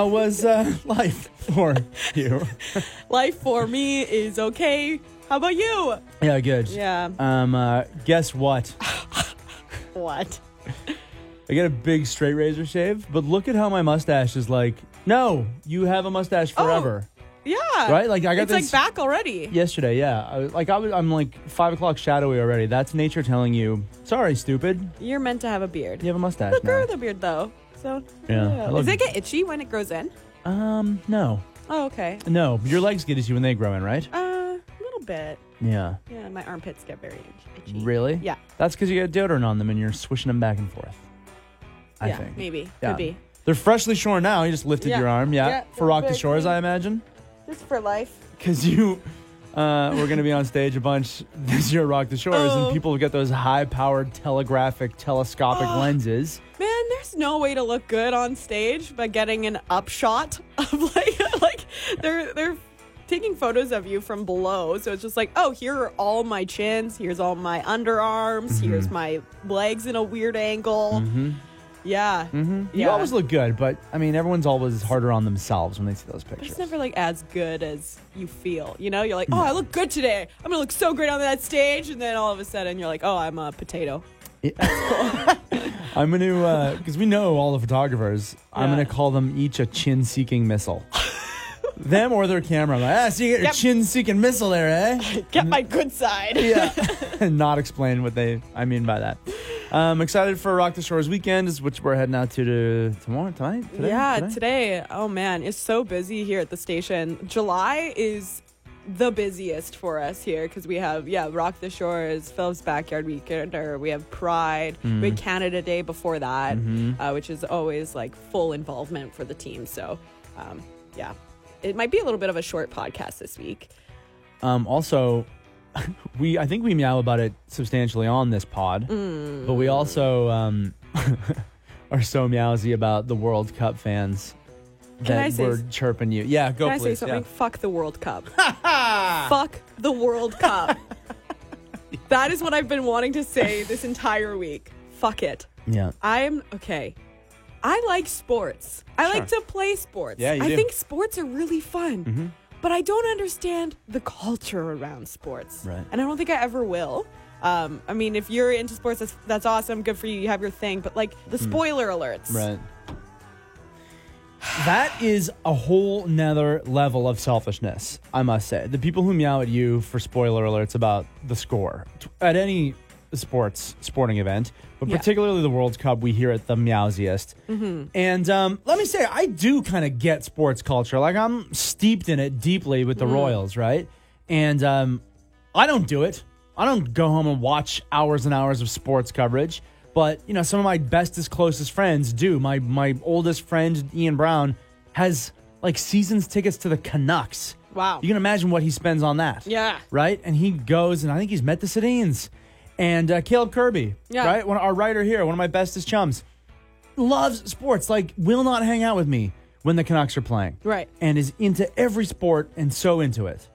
How was life for you? Life for me is okay. How about you? Yeah, good. Yeah. Guess what? What? I got a big straight razor shave, but look at how my mustache is like, no, you have a mustache forever. Oh, yeah. Right? Like I got it's like back already. Yesterday, yeah. I'm like 5 o'clock shadowy already. That's nature telling you, sorry, stupid. You're meant to have a beard. You have a mustache. Look, girl with a beard though. So yeah. Does it get itchy when it grows in? No. Oh, okay. No, your legs get itchy when they grow in, right? A little bit. Yeah. Yeah, my armpits get very itchy. Really? Yeah. That's because you got deodorant on them and you're swishing them back and forth. I think. Maybe. Yeah. Could be. They're freshly shorn now. You just lifted your arm. Yeah. For Rock the Shores, I imagine. Just for life. Because you we're going to be on stage a bunch this year at Rock the Shores, and people get those high-powered telegraphic, telescopic lenses. Man, there's no way to look good on stage by getting an upshot of like they're taking photos of you from below, so it's just like, oh, here are all my chins, here's all my underarms, here's my legs in a weird angle. Yeah. You always look good, but I mean, everyone's always harder on themselves when they see those pictures. It's never like as good as you feel, you know? You're like, oh, I look good today. I'm going to look so great on that stage. And then all of a sudden you're like, oh, I'm a potato. Yeah. I'm going to, because we know all the photographers, I'm going to call them each a chin-seeking missile. Them or their camera. I'm like, so you get your chin-seeking missile there, eh? Get my good side. Yeah. And not explain what I mean by that. I'm excited for Rock the Shores weekend, which we're heading out to tomorrow, tonight? Today, yeah, today. Oh, man. It's so busy here at the station. July is the busiest for us here because we have, Rock the Shores, Phillips Backyard Weekender. We have Pride. We had Canada Day before that, which is always like full involvement for the team. So, it might be a little bit of a short podcast this week. Also... I think we meow about it substantially on this pod, but we also are so meowsy about the World Cup fans that we're chirping you. Yeah, go please. Can I say something? Yeah. Fuck the World Cup. Fuck the World Cup. That is what I've been wanting to say this entire week. Fuck it. Yeah. Okay. I like sports. I like to play sports. Yeah, you do. I think sports are really fun. But I don't understand the culture around sports. Right. And I don't think I ever will. I mean, if you're into sports, that's awesome. Good for you. You have your thing. But, like, the spoiler alerts. Right. That is a whole nother level of selfishness, I must say. The people who meow at you for spoiler alerts about the score at any sporting event, but particularly the World Cup, we hear it the meowsiest. And let me say, I do kind of get sports culture. Like, I'm steeped in it deeply with the Royals, right? And I don't do it. I don't go home and watch hours and hours of sports coverage. But, you know, some of my bestest, closest friends do. My oldest friend, Ian Brown, has, like, season's tickets to the Canucks. Wow. You can imagine what he spends on that. Yeah. Right? And he goes, and I think he's met the Sedins. And Caleb Kirby, right? Our writer here, one of my bestest chums, loves sports, like will not hang out with me when the Canucks are playing. Right. And is into every sport and so into it.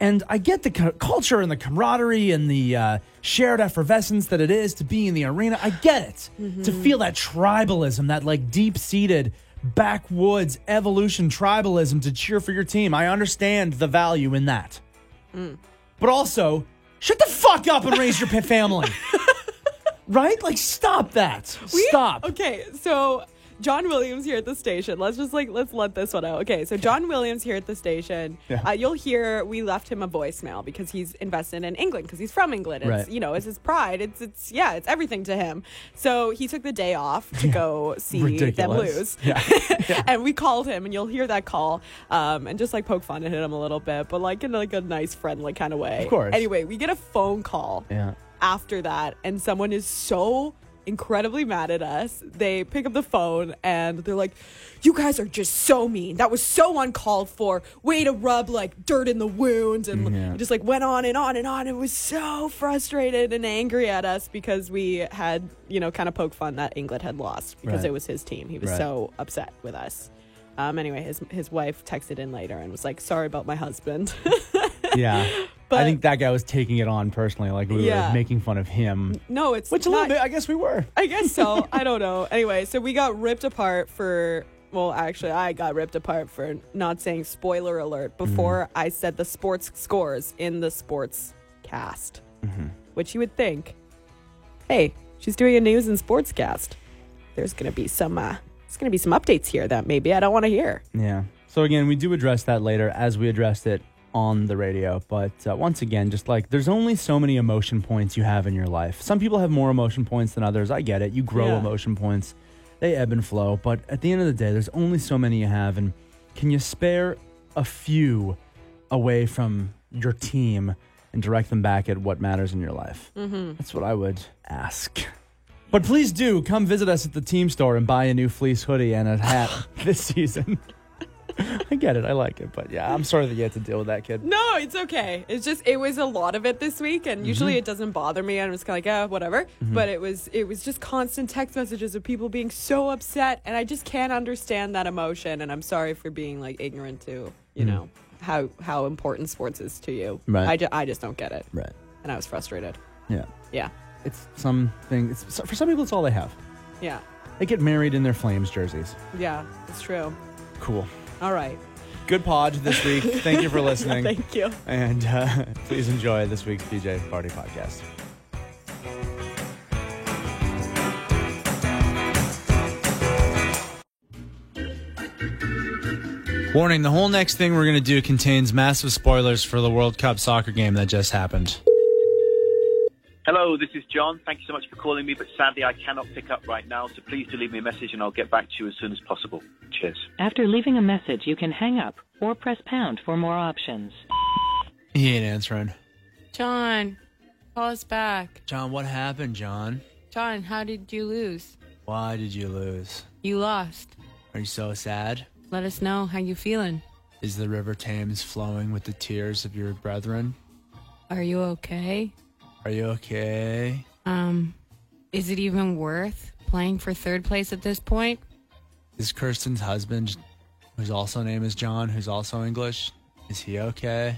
And I get the culture and the camaraderie and the shared effervescence that it is to be in the arena. I get it. To feel that tribalism, that like deep-seated backwoods evolution tribalism to cheer for your team. I understand the value in that. But also... shut the fuck up and raise your family. Right? Like, stop that. Stop. Okay, so John Williams here at the station. Let's let this one out. Okay, so John Williams here at the station. Yeah. You'll hear we left him a voicemail because he's invested in England because he's from England. It's, you know, it's his pride. It's everything to him. So he took the day off to go see them lose. Yeah. And we called him, and you'll hear that call and just like poke fun at him a little bit, but like in like a nice friendly kind of way. Of course. Anyway, we get a phone call after that, and someone is so incredibly mad at us. They pick up the phone and they're like, you guys are just so mean. That was so uncalled for. Way to rub like dirt in the wound. And just like went on and on and on. It was so frustrated and angry at us because we had, you know, kind of poke fun that England had lost because it was his team. He was so upset with us. Anyway, his wife texted in later and was like, sorry about my husband. But I think that guy was taking it on personally. Like, we were making fun of him. No, it's not. Which a little bit, I guess we were. I guess so. I don't know. Anyway, so we got ripped apart for well, actually, I got ripped apart for not saying spoiler alert before I said the sports scores in the sports cast, which you would think, hey, she's doing a news and sports cast. There's going to be some updates here that maybe I don't want to hear. Yeah. So, again, we do address that later as we addressed it on the radio. But once again, just like there's only so many emotion points you have in your life. Some people have more emotion points than others. I get it. You grow emotion points. They ebb and flow. But at the end of the day, there's only so many you have. And can you spare a few away from your team and direct them back at what matters in your life? That's what I would ask. But please do come visit us at the team store and buy a new fleece hoodie and a hat this season. I get it. I like it. But yeah, I'm sorry that you had to deal with that, kid. No, it's okay. It's just, it was a lot of it this week. And usually it doesn't bother me. I'm just kind of like, oh, whatever. But it was just constant text messages of people being so upset. And I just can't understand that emotion. And I'm sorry for being like ignorant to, you know, how important sports is to you. Right. I just don't get it. Right. And I was frustrated. Yeah. Yeah. It's something. It's, for some people, it's all they have. Yeah. They get married in their Flames jerseys. Yeah, it's true. Cool. All right. Good pod this week. Thank you for listening. Thank you. And please enjoy this week's PJ Party Podcast. Warning, the whole next thing we're going to do contains massive spoilers for the World Cup soccer game that just happened. Hello, this is John. Thank you so much for calling me, but sadly I cannot pick up right now, so please do leave me a message and I'll get back to you as soon as possible. Cheers. After leaving a message, you can hang up or press pound for more options. He ain't answering. John, call us back. John, what happened, John? John, how did you lose? Why did you lose? You lost. Are you so sad? Let us know how you feeling. Is the River Thames flowing with the tears of your brethren? Are you okay? Are you okay? Is it even worth playing for third place at this point? Is Kirsten's husband, whose also name is John, who's also English, is he okay?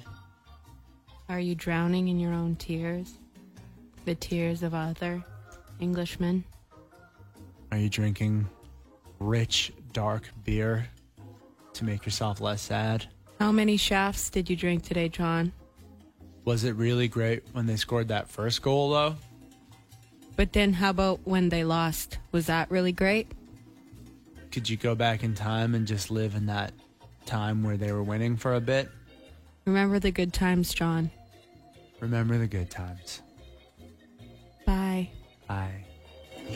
Are you drowning in your own tears? The tears of other Englishmen? Are you drinking rich, dark beer to make yourself less sad? How many shafts did you drink today, John? Was it really great when they scored that first goal, though? But then how about when they lost? Was that really great? Could you go back in time and just live in that time where they were winning for a bit? Remember the good times, John. Remember the good times. Bye. Bye. I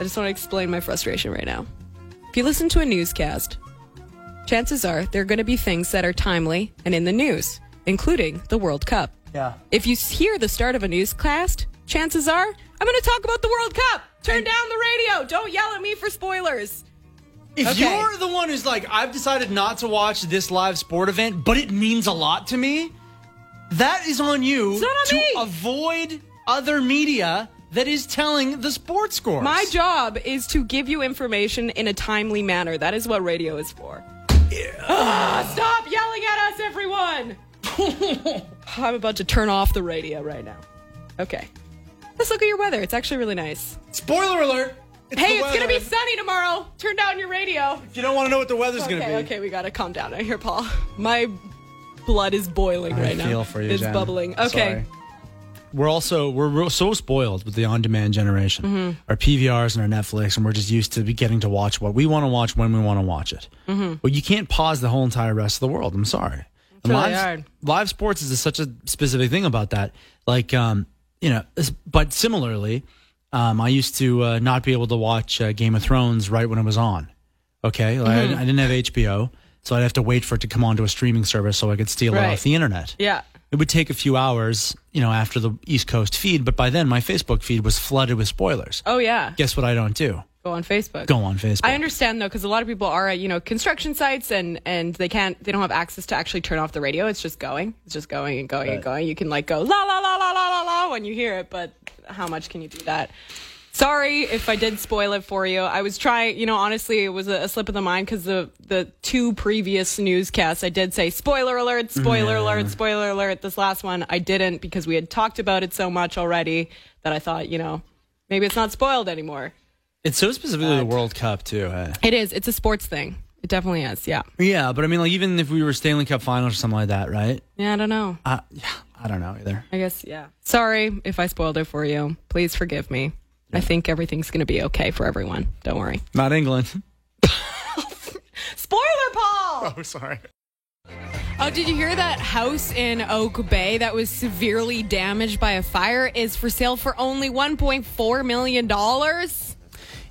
just want to explain my frustration right now. If you listen to a newscast, chances are there are going to be things that are timely and in the news, including the World Cup. Yeah. If you hear the start of a newscast, chances are I'm going to talk about the World Cup. Turn down the radio. Don't yell at me for spoilers. If you're the one who's like, I've decided not to watch this live sport event, but it means a lot to me, that is on you. It's not on me. Avoid other media that is telling the sports scores. My job is to give you information in a timely manner. That is what radio is for. Stop yelling at us, everyone! I'm about to turn off the radio right now. Okay. Let's look at your weather. It's actually really nice. Spoiler alert! It's going to be sunny tomorrow. Turn down your radio. If you don't want to know what the weather's going to be. Okay, we got to calm down. I hear Pol. My blood is boiling right now. I feel for you, Jen. It's bubbling. Okay. Sorry. We're so spoiled with the on-demand generation. Our PVRs and our Netflix, and we're just used to getting to watch what we want to watch when we want to watch it. But you can't pause the whole entire rest of the world. I'm sorry. It's really hard. Live sports is such a specific thing about that. Like, but similarly, I used to not be able to watch Game of Thrones right when it was on. Okay? Like, I didn't have HBO, so I'd have to wait for it to come onto a streaming service so I could steal it off the internet. Yeah. It would take a few hours, after the East Coast feed, but by then my Facebook feed was flooded with spoilers. Oh, yeah. Guess what I don't do? Go on Facebook. I understand, though, because a lot of people are at, construction sites and they don't have access to actually turn off the radio. It's just going. It's just going and going and going. You can, go la, la, la, la, la, la, la when you hear it, but how much can you do that? Sorry if I did spoil it for you. I was trying, honestly, it was a slip of the mind because the two previous newscasts, I did say, spoiler alert, spoiler alert, spoiler alert. This last one, I didn't because we had talked about it so much already that I thought, maybe it's not spoiled anymore. It's so specifically the World Cup, too. Hey? It is. It's a sports thing. It definitely is, yeah. Yeah, but I mean, like, even if we were Stanley Cup Finals or something like that, right? Yeah, I don't know. Yeah, I don't know either. I guess, yeah. Sorry if I spoiled it for you. Please forgive me. Yeah. I think everything's going to be okay for everyone. Don't worry. Not England. Spoiler, Pol! Oh, sorry. Oh, did you hear that house in Oak Bay that was severely damaged by a fire is for sale for only $1.4 million?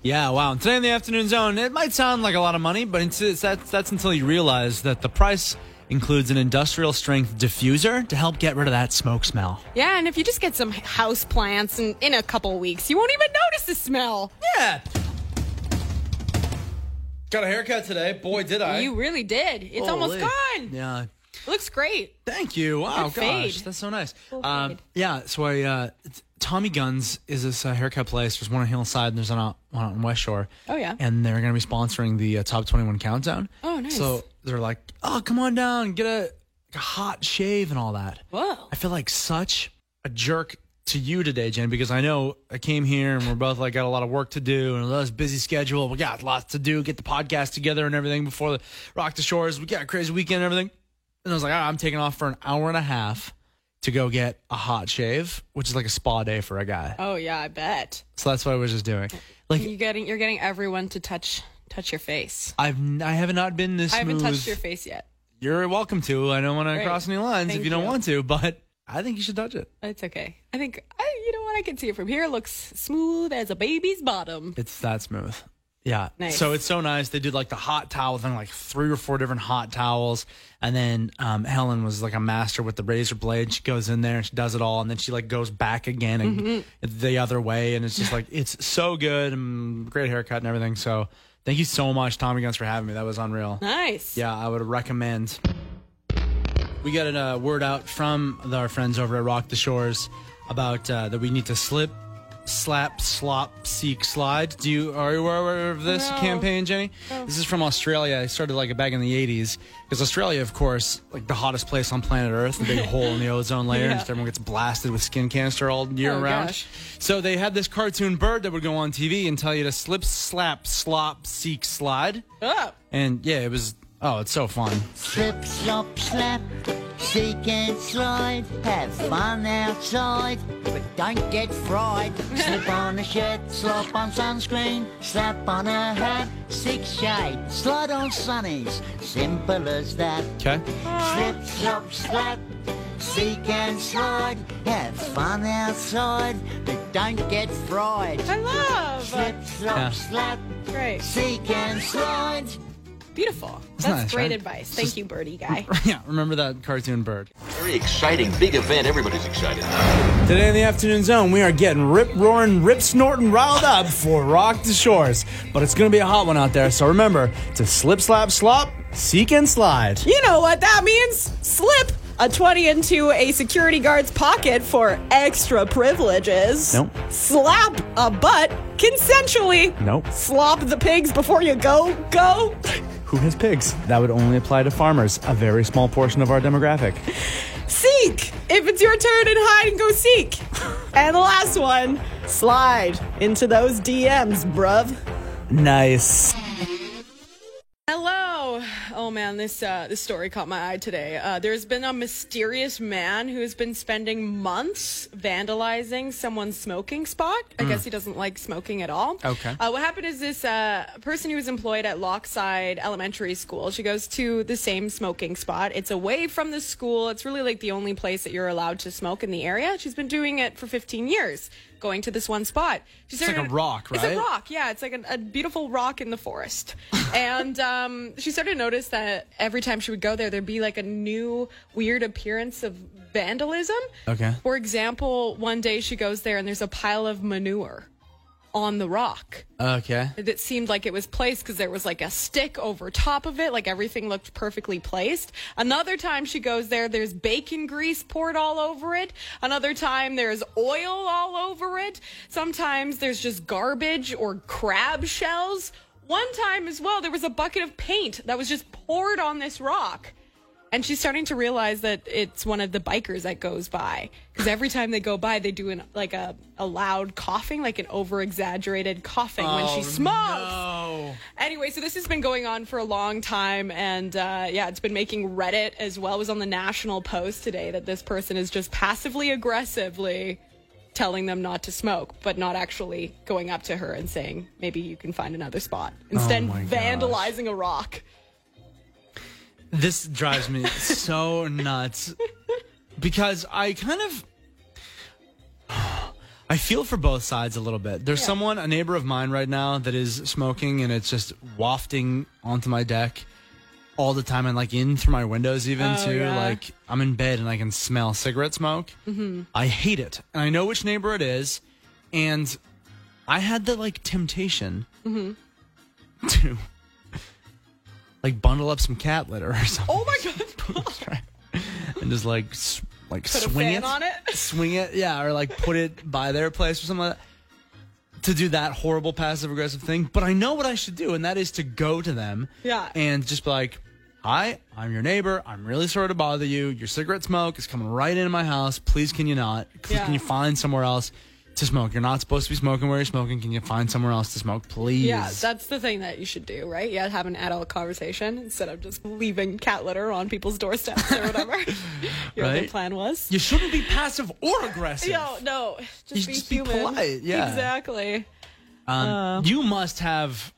Yeah, wow. And today in the afternoon zone, it might sound like a lot of money, but that's until you realize that the price includes an industrial strength diffuser to help get rid of that smoke smell. Yeah, and if you just get some house plants in a couple weeks, you won't even notice the smell. Yeah. Got a haircut today. Boy, did I. You really did. It's almost gone. Yeah. It looks great. Thank you. Wow, gosh. That's so nice. Yeah, so Tommy Guns is this haircut place. There's one on Hillside and there's one out on West Shore. Oh, yeah. And they're going to be sponsoring the Top 21 Countdown. Oh, nice. So they're like, oh, come on down. Get a hot shave and all that. Whoa. I feel like such a jerk to you today, Jen, because I know I came here and we're both like got a lot of work to do and a busy schedule. We got lots to do, get the podcast together and everything before the Rock the Shores. We got a crazy weekend and everything. And I was like, all right, I'm taking off for an hour and a half to go get a hot shave, which is like a spa day for a guy. Oh yeah, I bet. So that's what I was just doing. Like you're getting everyone to touch your face. I haven't touched your face yet. You're welcome to. I don't want to cross any lines if you don't want to, but I think you should touch it. It's okay. I think, you know what, I can see it from here. It looks smooth as a baby's bottom. It's that smooth. Yeah. Nice. So it's so nice. They did like the hot towel thing, like 3 or 4 different hot towels. And then Helen was like a master with the razor blade. She goes in there and she does it all. And then she like goes back again and the other way. And it's just like, it's so good and great haircut and everything. So thank you so much, Tommy Guns, for having me. That was unreal. Nice. Yeah, I would recommend. We got a word out from our friends over at Rock the Shores about that we need to slip, slap, slop, seek, slide. Are you aware of this campaign, Jenny? No. This is from Australia. It started like back in the 80s because Australia, of course, like the hottest place on planet Earth, the big hole in the ozone layer, and everyone gets blasted with skin cancer all year round. Gosh. So they had this cartoon bird that would go on TV and tell you to slip, slap, slop, seek, slide. Oh. And yeah, it was. Oh, it's so fun. Slip, slop, slap, seek and slide. Have fun outside, but don't get fried. Slip on a shirt, slop on sunscreen, slap on a hat, seek shade, slide on sunnies. Simple as that. Okay. Slip, slop, slap, seek and slide. Have fun outside, but don't get fried. I love. Slip, slop, slap, great. Seek and slide. Beautiful. That's nice, great advice. Thank you, birdie guy. Yeah, remember that cartoon bird. Very exciting. Big event. Everybody's excited. Today in the afternoon zone, we are getting rip-roaring, rip-snorting, riled up for Rock the Shores. But it's going to be a hot one out there, so remember to slip, slap, slop, seek, and slide. You know what that means. Slip a 20 into a security guard's pocket for extra privileges. Nope. Slap a butt consensually. Nope. Slop the pigs before you go. Who has pigs? That would only apply to farmers, a very small portion of our demographic. Seek! If it's your turn, and hide and go seek. And the last one, slide into those DMs, bruv. Nice. Hello. Oh man, this story caught my eye today. There's been a mysterious man who has been spending months vandalizing someone's smoking spot. I guess he doesn't like smoking at all. Okay. What happened is this person who was employed at Lockside Elementary School. She goes to the same smoking spot. It's away from the school. It's really like the only place that you're allowed to smoke in the area. She's been doing it for 15 years. Going to this one spot. She started, it's like a rock, right? It's a rock, yeah. It's like a beautiful rock in the forest. And she started to notice that every time she would go there, there'd be like a new weird appearance of vandalism. Okay. For example, one day she goes there and there's a pile of manure on the rock. Okay. It seemed like it was placed because there was like a stick over top of it. Like everything looked perfectly placed. Another time she goes there, there's bacon grease poured all over it. Another time there's oil all over it. Sometimes there's just garbage or crab shells. One time as well, there was a bucket of paint that was just poured on this rock. And she's starting to realize that it's one of the bikers that goes by, because every time they go by, they do a loud coughing, like an over-exaggerated coughing when she smokes. No. Anyway, so this has been going on for a long time, and it's been making Reddit as well. It was on the National Post today that this person is just passively aggressively telling them not to smoke, but not actually going up to her and saying, maybe you can find another spot. Instead, vandalizing a rock. This drives me so nuts, because I kind of, I feel for both sides a little bit. There's someone, a neighbor of mine right now, that is smoking, and it's just wafting onto my deck all the time, and like in through my windows even too. Yeah. Like I'm in bed and I can smell cigarette smoke. Mm-hmm. I hate it. And I know which neighbor it is. And I had the temptation to bundle up some cat litter or something. Oh my God. And just put swing a fan on it. Swing it. Yeah. Or put it by their place or something like that, to do that horrible passive aggressive thing. But I know what I should do. And that is to go to them and just be like, hi, I'm your neighbor. I'm really sorry to bother you. Your cigarette smoke is coming right into my house. Please, can you not? Can you find somewhere else to smoke? You're not supposed to be smoking where you're smoking. Can you find somewhere else to smoke, please? Yeah, that's the thing that you should do, right? Yeah, have an adult conversation instead of just leaving cat litter on people's doorsteps or whatever your other plan was. You shouldn't be passive or aggressive. No, just be human. Be polite. Yeah, exactly. You must have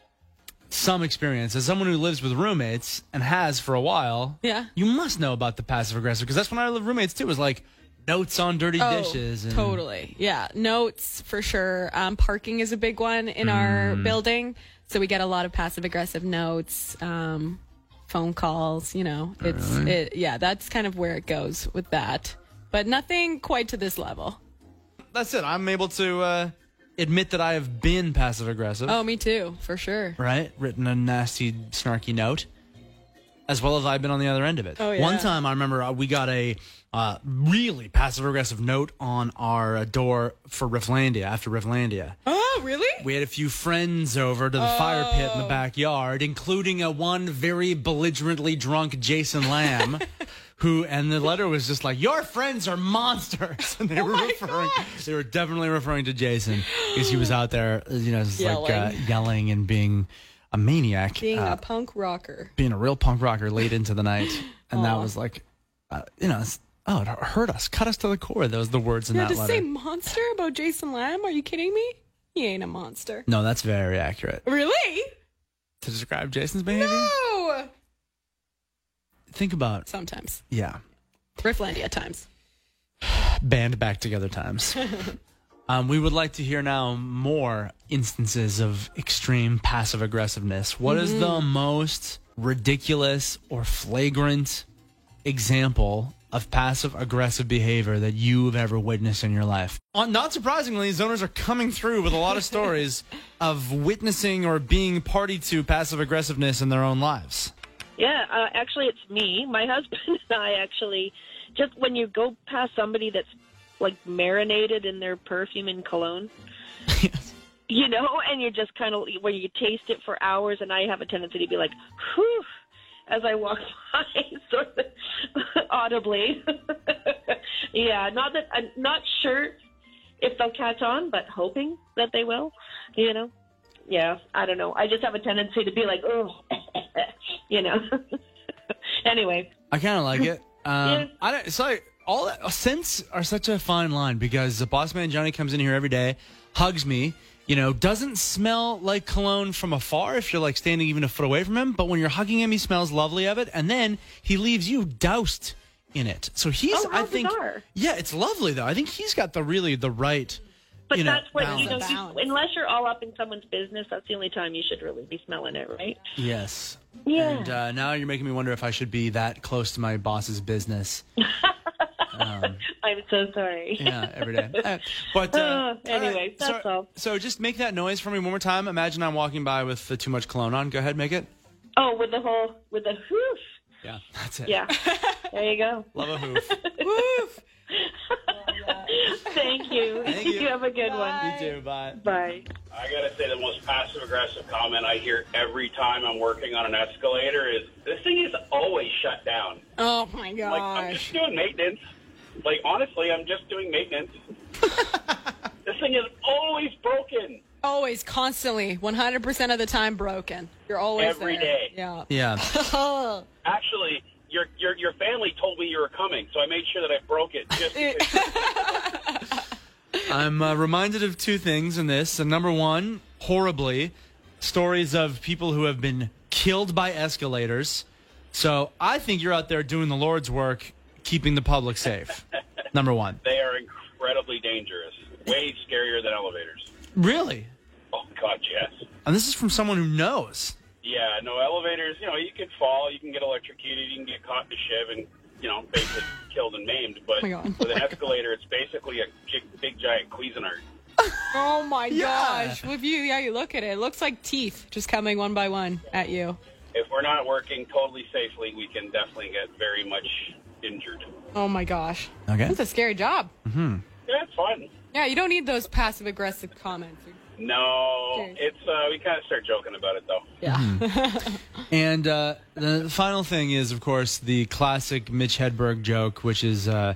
some experience as someone who lives with roommates and has for a while. Yeah, you must know about the passive aggressive, because that's when I lived with roommates too. Was like, notes on dirty dishes. And... Totally. Yeah. Notes for sure. Parking is a big one in our building. So we get a lot of passive aggressive notes, phone calls, it's, really? That's kind of where it goes with that, but nothing quite to this level. That's it. I'm able to, admit that I have been passive aggressive. Oh, me too. For sure. Right. Written a nasty, snarky note, as well as I've been on the other end of it. Oh, yeah. One time I remember we got a, really passive-aggressive note on our door for Rifflandia, after Rifflandia. Oh, really? We had a few friends over to the fire pit in the backyard, including one very belligerently drunk Jason Lamb, and the letter was just like, your friends are monsters. And they were they were definitely referring to Jason, because he was out there, yelling and being a maniac. Being a punk rocker. Being a real punk rocker late into the night. And that was it hurt us. Cut us to the core. Those the words in that letter. Say monster about Jason Lamb? Are you kidding me? He ain't a monster. No, that's very accurate. Really? To describe Jason's behavior? No! Think about it. Sometimes. Yeah. Rifflandia times. Band back together times. We would like to hear now more instances of extreme passive aggressiveness. What is the most ridiculous or flagrant example of passive aggressive behavior that you've ever witnessed in your life? Not surprisingly, Zoners are coming through with a lot of stories of witnessing or being party to passive aggressiveness in their own lives. Yeah, actually, it's me. My husband and I actually, just when you go past somebody that's marinated in their perfume and cologne, yes. And you're just kind of where you taste it for hours, and I have a tendency to be like, whew, as I walk by, sort of audibly. Yeah, not that I'm not sure if they'll catch on, but hoping that they will, Yeah, I don't know. I just have a tendency to be like, oh, Anyway. I kind of like it. All that, scents are such a fine line, because the boss man Johnny comes in here every day, hugs me, doesn't smell like cologne from afar if you're standing even a foot away from him, but when you're hugging him, he smells lovely of it, and then he leaves you doused in it. So he's, bizarre. Yeah, it's lovely though. I think he's got the right. But that's what unless you're all up in someone's business, that's the only time you should really be smelling it, right? Yes. Yeah. And now you're making me wonder if I should be that close to my boss's business. I'm so sorry. Yeah, every day. But anyway, right, that's all. So just make that noise for me one more time. Imagine I'm walking by with too much cologne on. Go ahead, make it. Oh, with the hoof. Yeah, that's it. Yeah, there you go. Love a hoof. Woof. Thank you. Thank you. You have a good one. You too. Bye. Bye. I got to say the most passive-aggressive comment I hear every time I'm working on an escalator is, this thing is always shut down. Oh, my gosh. Like, I'm just doing maintenance. Like, honestly, I'm just doing maintenance. This thing is always broken. Always, constantly, 100% of the time broken. You're always every there. Day. Yeah. Yeah. Actually, your family told me you were coming, so I made sure that I broke it just because. I'm reminded of two things in this. And number one, horribly, stories of people who have been killed by escalators. So I think you're out there doing the Lord's work, keeping the public safe. Number one. They are incredibly dangerous. Way scarier than elevators. Really? Oh, God, yes. And this is from someone who knows. Yeah, no, elevators, you know, you can fall, you can get electrocuted, you can get caught in a shiv and, you know, basically killed and maimed, but with an escalator, it's basically a big giant Cuisinart. Oh my gosh! With you, how you look at it, it looks like teeth just coming one by one at you. If we're not working totally safely, we can definitely get very much injured. Oh my gosh! Okay, that's a scary job. Mm-hmm. Yeah, it's fun. Yeah, you don't need those passive-aggressive comments. No, it's we kind of start joking about it, though. Yeah. Mm-hmm. And the final thing is, of course, the classic Mitch Hedberg joke, which is an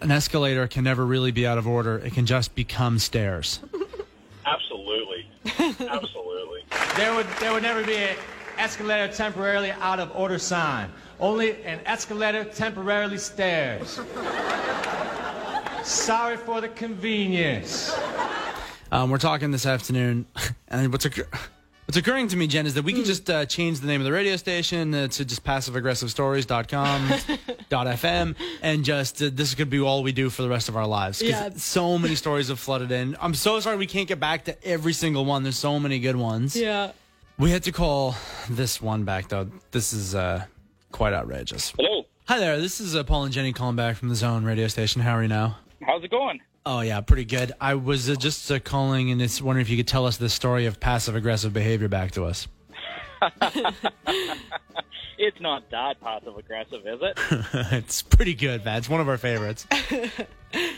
escalator can never really be out of order. It can just become stairs. Absolutely. Absolutely. There would never be an escalator temporarily out of order sign. Only an escalator temporarily stairs. Sorry for the convenience. We're talking this afternoon, and what's occurring to me, Jen, is that we can just change the name of the radio station to just passiveaggressivestories.com, .fm, and just this could be all we do for the rest of our lives. Yeah. So many stories have flooded in. I'm so sorry we can't get back to every single one. There's so many good ones. Yeah. We had to call this one back, though. This is quite outrageous. Hello. Hi there. This is Paul and Jenny calling back from the Zone radio station. How are you now? How's it going? Oh, yeah, pretty good. I was just calling and just wondering if you could tell us the story of passive-aggressive behavior back to us. It's not that passive-aggressive, is it? It's pretty good, man. It's one of our favorites.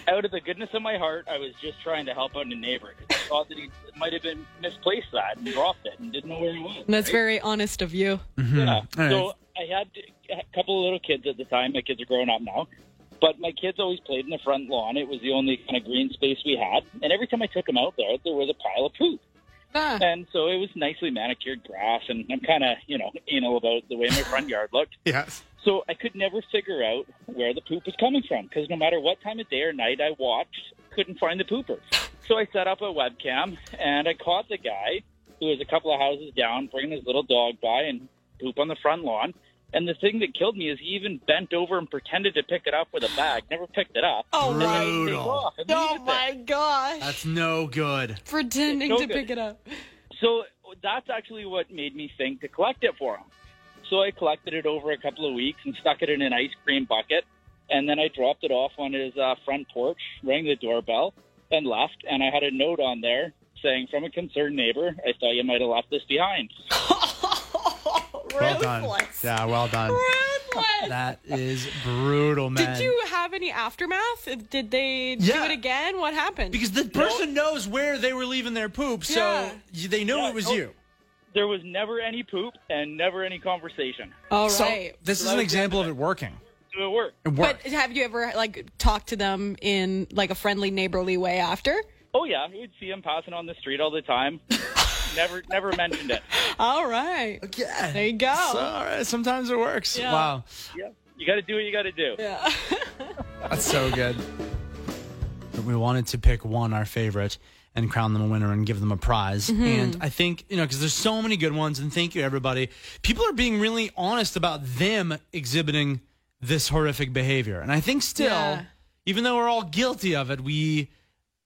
Out of the goodness of my heart, I was just trying to help out a neighbor. I thought that he might have been misplaced that and dropped it and didn't know where he was. That's right? Very honest of you. Mm-hmm. Yeah. Right. So I had a couple of little kids at the time. My kids are growing up now. But my kids always played in the front lawn. It was the only kind of green space we had. And every time I took them out there, there was a pile of poop. Ah. And so it was nicely manicured grass. And I'm kind of, you know, anal about the way my front yard looked. Yes. So I could never figure out where the poop was coming from. Because no matter what time of day or night I watched, couldn't find the pooper. So I set up a webcam. And I caught the guy who was a couple of houses down bringing his little dog by and poop on the front lawn. And the thing that killed me is he even bent over and pretended to pick it up with a bag. Never picked it up. Oh, brutal. Oh, my gosh. That's no good. Pretending to pick it up. So that's actually what made me think to collect it for him. So I collected it over a couple of weeks and stuck it in an ice cream bucket. And then I dropped it off on his front porch, rang the doorbell, and left. And I had a note on there saying, from a concerned neighbor, I thought you might have left this behind. Well done. Yeah, well done. Ruthless. That is brutal, man. Did you have any aftermath? Did they do it again? What happened? Because the person knows where they were leaving their poop, so they knew it was you. There was never any poop and never any conversation. All right. So this is an example of it working. It worked. But have you ever, like, talked to them in, like, a friendly, neighborly way after? Oh, yeah. We'd see them passing on the street all the time. Never mentioned it. All right. Okay. There you go. All right. Sometimes it works. Yeah. Wow. Yeah. You got to do what you got to do. Yeah. That's so good. We wanted to pick one, our favorite, and crown them a winner and give them a prize. Mm-hmm. And I think, you know, because there's so many good ones, and thank you, everybody. People are being really honest about them exhibiting this horrific behavior. And I think still, even though we're all guilty of it, we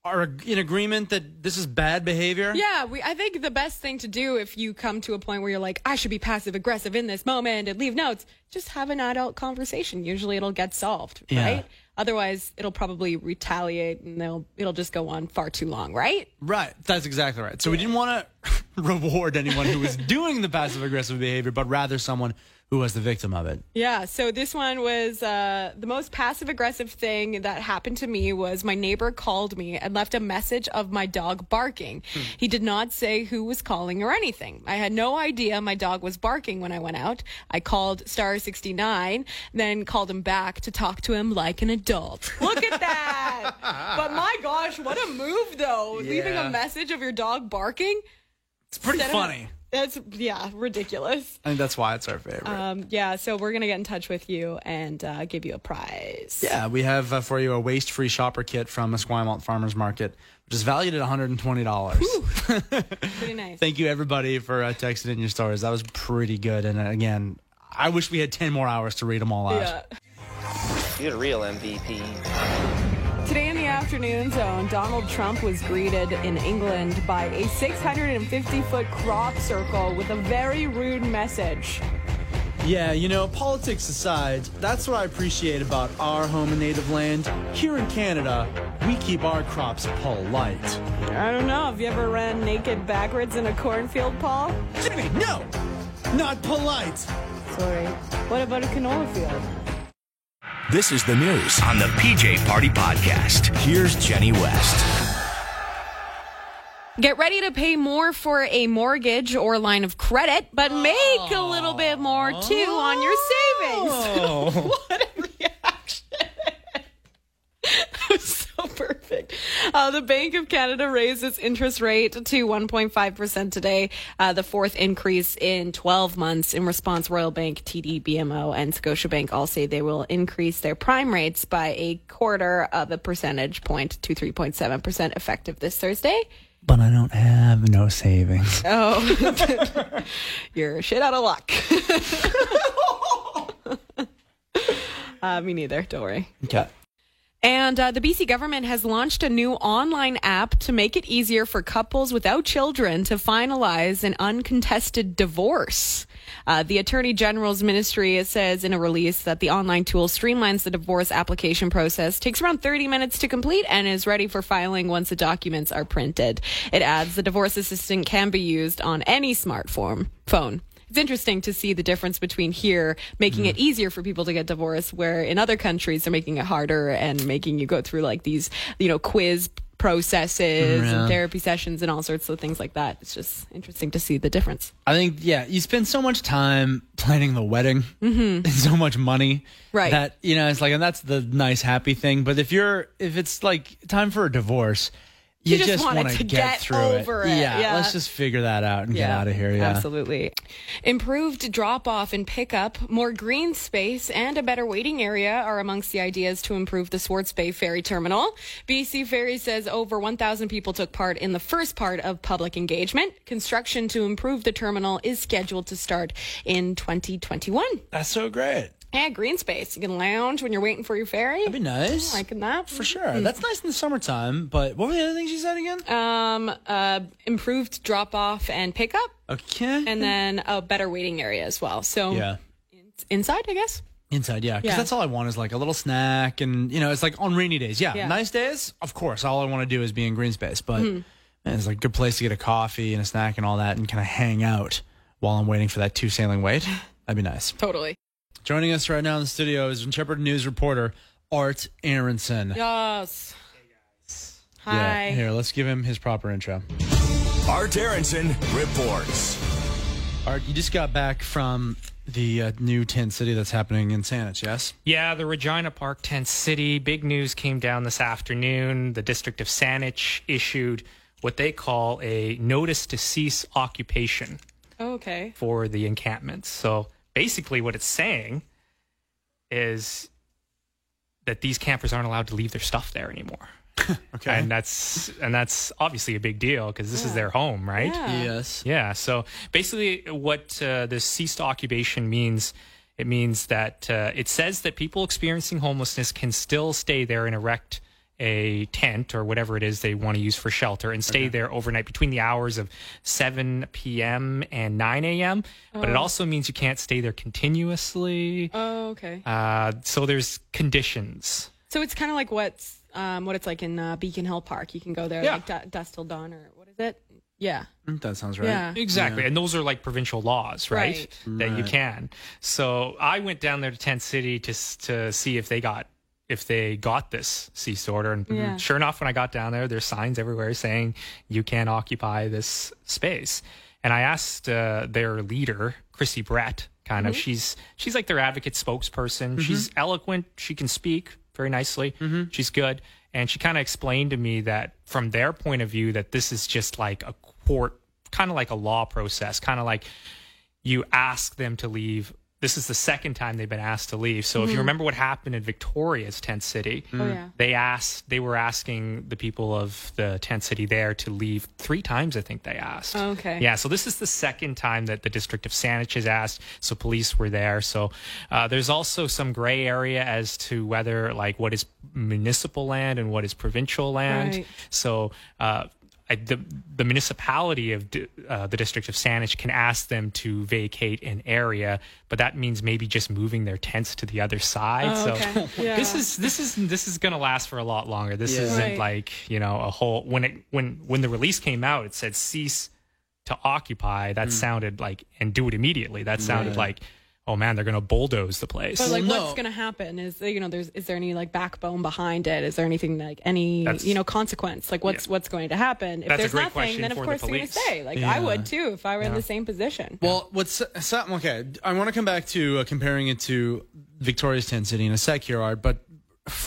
are in agreement that this is bad behavior? Yeah, I think the best thing to do if you come to a point where you're like, I should be passive-aggressive in this moment and leave notes, just have an adult conversation. Usually it'll get solved, right? Otherwise, it'll probably retaliate and it'll just go on far too long, right? Right, that's exactly right. So we didn't want to reward anyone who is doing the passive aggressive behavior, but rather someone who was the victim of it. Yeah, so this one was the most passive aggressive thing that happened to me was my neighbor called me and left a message of my dog barking. He did not say who was calling or anything. I had no idea my dog was barking when I went out. I called star 69, then called him back to talk to him like an adult. Look at that. But my gosh, what a move though. Yeah. Leaving a message of your dog barking. It's pretty funny. That's, yeah, ridiculous. I mean, that's why it's our favorite. Yeah, so we're going to get in touch with you and give you a prize. Yeah, we have for you a waste-free shopper kit from Esquimalt Farmers Market, which is valued at $120. Pretty nice. Thank you, everybody, for texting in your stories. That was pretty good. And, again, I wish we had 10 more hours to read them all out. Yeah. You're a real MVP. Today in the afternoon zone, Donald Trump was greeted in England by a 650-foot crop circle with a very rude message. Yeah, you know, politics aside, that's what I appreciate about our home and native land. Here in Canada, we keep our crops polite. I don't know. Have you ever ran naked backwards in a cornfield, Pol? Jimmy, no! Not polite! Sorry. What about a canola field? This is the news on the PJ Party Podcast. Here's Jenny West. Get ready to pay more for a mortgage or line of credit, but make a little bit more, too, on your savings. What a reaction. That was so perfect. The Bank of Canada raised its interest rate to 1.5% today, the fourth increase in 12 months. In response, Royal Bank, TD, BMO, and Scotiabank all say they will increase their prime rates by 0.25 percentage point to 3.7% effective this Thursday. But I don't have no savings. Oh, you're shit out of luck. Me neither. Don't worry. Okay. And the BC government has launched a new online app to make it easier for couples without children to finalize an uncontested divorce. The Attorney General's Ministry says in a release that the online tool streamlines the divorce application process, takes around 30 minutes to complete, and is ready for filing once the documents are printed. It adds the divorce assistant can be used on any smartphone. It's interesting to see the difference between here making it easier for people to get divorced, where in other countries they're making it harder and making you go through like these, you know, quiz processes and therapy sessions and all sorts of things like that. It's just interesting to see the difference. I think, yeah, you spend so much time planning the wedding and so much money, right? That, you know, it's like, and that's the nice, happy thing. But if it's like time for a divorce, You just want to get through over it. Yeah, let's just figure that out and get out of here. Yeah, absolutely. Improved drop-off and pickup, more green space, and a better waiting area are amongst the ideas to improve the Swartz Bay Ferry Terminal. BC Ferry says over 1,000 people took part in the first part of public engagement. Construction to improve the terminal is scheduled to start in 2021. That's so great. Yeah, green space. You can lounge when you're waiting for your ferry. That'd be nice. I'm liking that. For sure. That's nice in the summertime, but what were the other things you said again? Improved drop-off and pickup. Okay. And then a better waiting area as well. So inside, I guess. Inside, yeah. Because that's all I want is like a little snack and, you know, it's like on rainy days. Yeah. Nice days, of course. All I want to do is be in green space. But man, it's like a good place to get a coffee and a snack and all that and kind of hang out while I'm waiting for that two sailing wait. That'd be nice. Totally. Joining us right now in the studio is Shepherd News reporter Art Aronson. Yes. Hey guys. Hi. Yeah, here, let's give him his proper intro. Art Aronson reports. Art, you just got back from the new tent city that's happening in Saanich, yes? Yeah, the Regina Park tent city. Big news came down this afternoon. The District of Saanich issued what they call a notice to cease occupation. Oh, okay. For the encampments. So basically, what it's saying is that these campers aren't allowed to leave their stuff there anymore. Okay, and that's obviously a big deal because this is their home, right? Yeah. Yes. Yeah. So basically, what the ceased occupation means, it means that it says that people experiencing homelessness can still stay there and erect a tent or whatever it is they want to use for shelter and stay there overnight between the hours of 7 p.m. and 9 a.m. But it also means you can't stay there continuously. Oh, okay. So there's conditions. So it's kind of like what it's like in Beacon Hill Park. You can go there like dusk till dawn or what is it? Yeah. That sounds right. Yeah. Exactly. Yeah. And those are like provincial laws, right? That you can. So I went down there to Tent City to see if they got this cease order. And sure enough, when I got down there, there's signs everywhere saying you can't occupy this space. And I asked their leader, Chrissy Brett, kind of, she's like their advocate spokesperson. Mm-hmm. She's eloquent. She can speak very nicely. Mm-hmm. She's good. And she kind of explained to me that from their point of view, that this is just like a court, kind of like a law process, kind of like you ask them to leave. This is the second time they've been asked to leave. So if you remember what happened in Victoria's Tent City, they were asking the people of the Tent City there to leave three times, I think they asked. Oh, okay. Yeah, so this is the second time that the District of Saanich has asked, so police were there. So there's also some gray area as to whether, like, what is municipal land and what is provincial land. Right. So the municipality of the District of Saanich can ask them to vacate an area, but that means maybe just moving their tents to the other side. This is going to last for a lot longer. This isn't like, you know, a whole when the release came out, it said cease to occupy. That sounded like, and do it immediately. That sounded like, oh man, they're going to bulldoze the place. But like, what's going to happen is, you know, is there any like backbone behind it? Is there anything like any consequence? Like what's going to happen? If there's nothing, then of course you're going to stay. Like I would too, if I were in the same position. Well, I want to come back to comparing it to Victoria's Tent City in a sec here, Art, but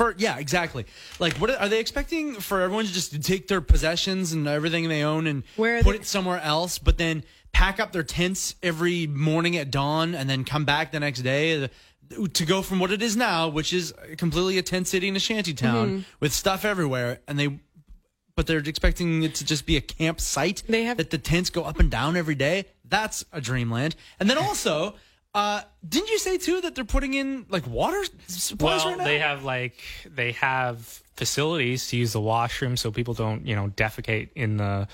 exactly. Like, what are they expecting for everyone to just take their possessions and everything they own and put it somewhere else, but then pack up their tents every morning at dawn and then come back the next day to go from what it is now, which is completely a tent city and a shanty town with stuff everywhere, and they're expecting it to just be a campsite that the tents go up and down every day. That's a dreamland. And then also, didn't you say too that they're putting in like water supplies right now? They have facilities to use the washroom so people don't, you know, defecate in the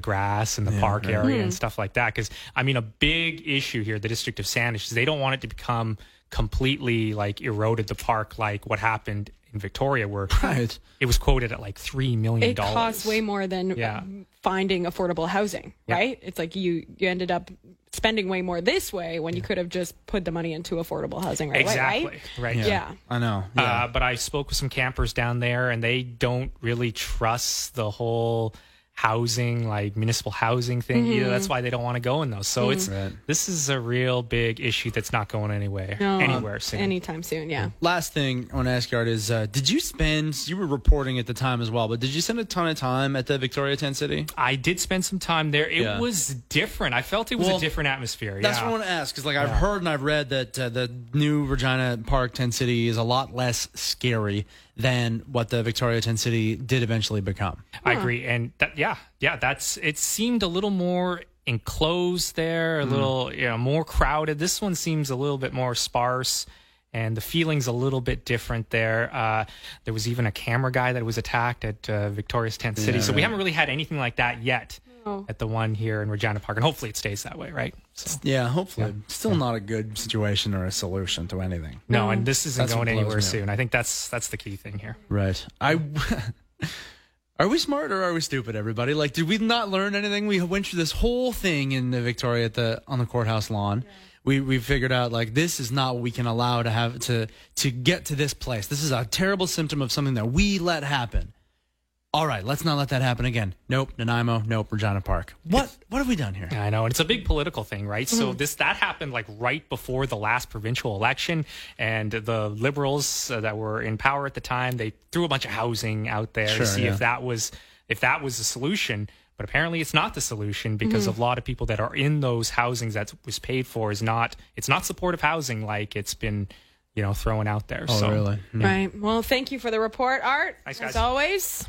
grass and the park area and stuff like that. Because, I mean, a big issue here, the District of Saanich, is they don't want it to become completely, like, eroded the park like what happened in Victoria, where it was quoted at, like, $3 million. It costs way more than finding affordable housing, right? It's like you ended up spending way more this way when you could have just put the money into affordable housing right away, right? Yeah. I know. Yeah. But I spoke with some campers down there, and they don't really trust the whole housing, like municipal housing thing either. That's why they don't want to go in those. So this is a real big issue that's not going anywhere soon. Anytime soon, yeah. Last thing I want to ask you, Art, is you were reporting at the time as well, but did you spend a ton of time at the Victoria Tent City? I did spend some time there. It was different. I felt it was a different atmosphere. That's what I want to ask, because I've heard and I've read that the new Regina Park Tent City is a lot less scary than what the Victoria Tent City did eventually become. I agree. And it seemed a little more enclosed there, a little, you know, more crowded. This one seems a little bit more sparse, and the feeling's a little bit different there. There was even a camera guy that was attacked at Victoria's Tent City. So we haven't really had anything like that yet at the one here in Regina Park, and hopefully it stays that way, right? So, hopefully. Still not a good situation or a solution to anything. No, and this isn't going anywhere soon. I think that's the key thing here. Right. Are we smart or are we stupid, everybody? Like, did we not learn anything? We went through this whole thing in the Victoria on the courthouse lawn. Yeah. We figured out, like, this is not what we can allow to have to get to this place. This is a terrible symptom of something that we let happen. All right, let's not let that happen again. Nope, Nanaimo, nope, Regina Park. What have we done here? I know, and it's a big political thing, right? So that happened like right before the last provincial election, and the Liberals that were in power at the time, they threw a bunch of housing out there to see if that was the solution. But apparently it's not the solution, because a lot of people that are in those housings that was paid for it's not supportive housing like it's been, you know, thrown out there. Oh, so, really? Yeah. Right. Well, thank you for the report, Art. Thanks, guys. As always.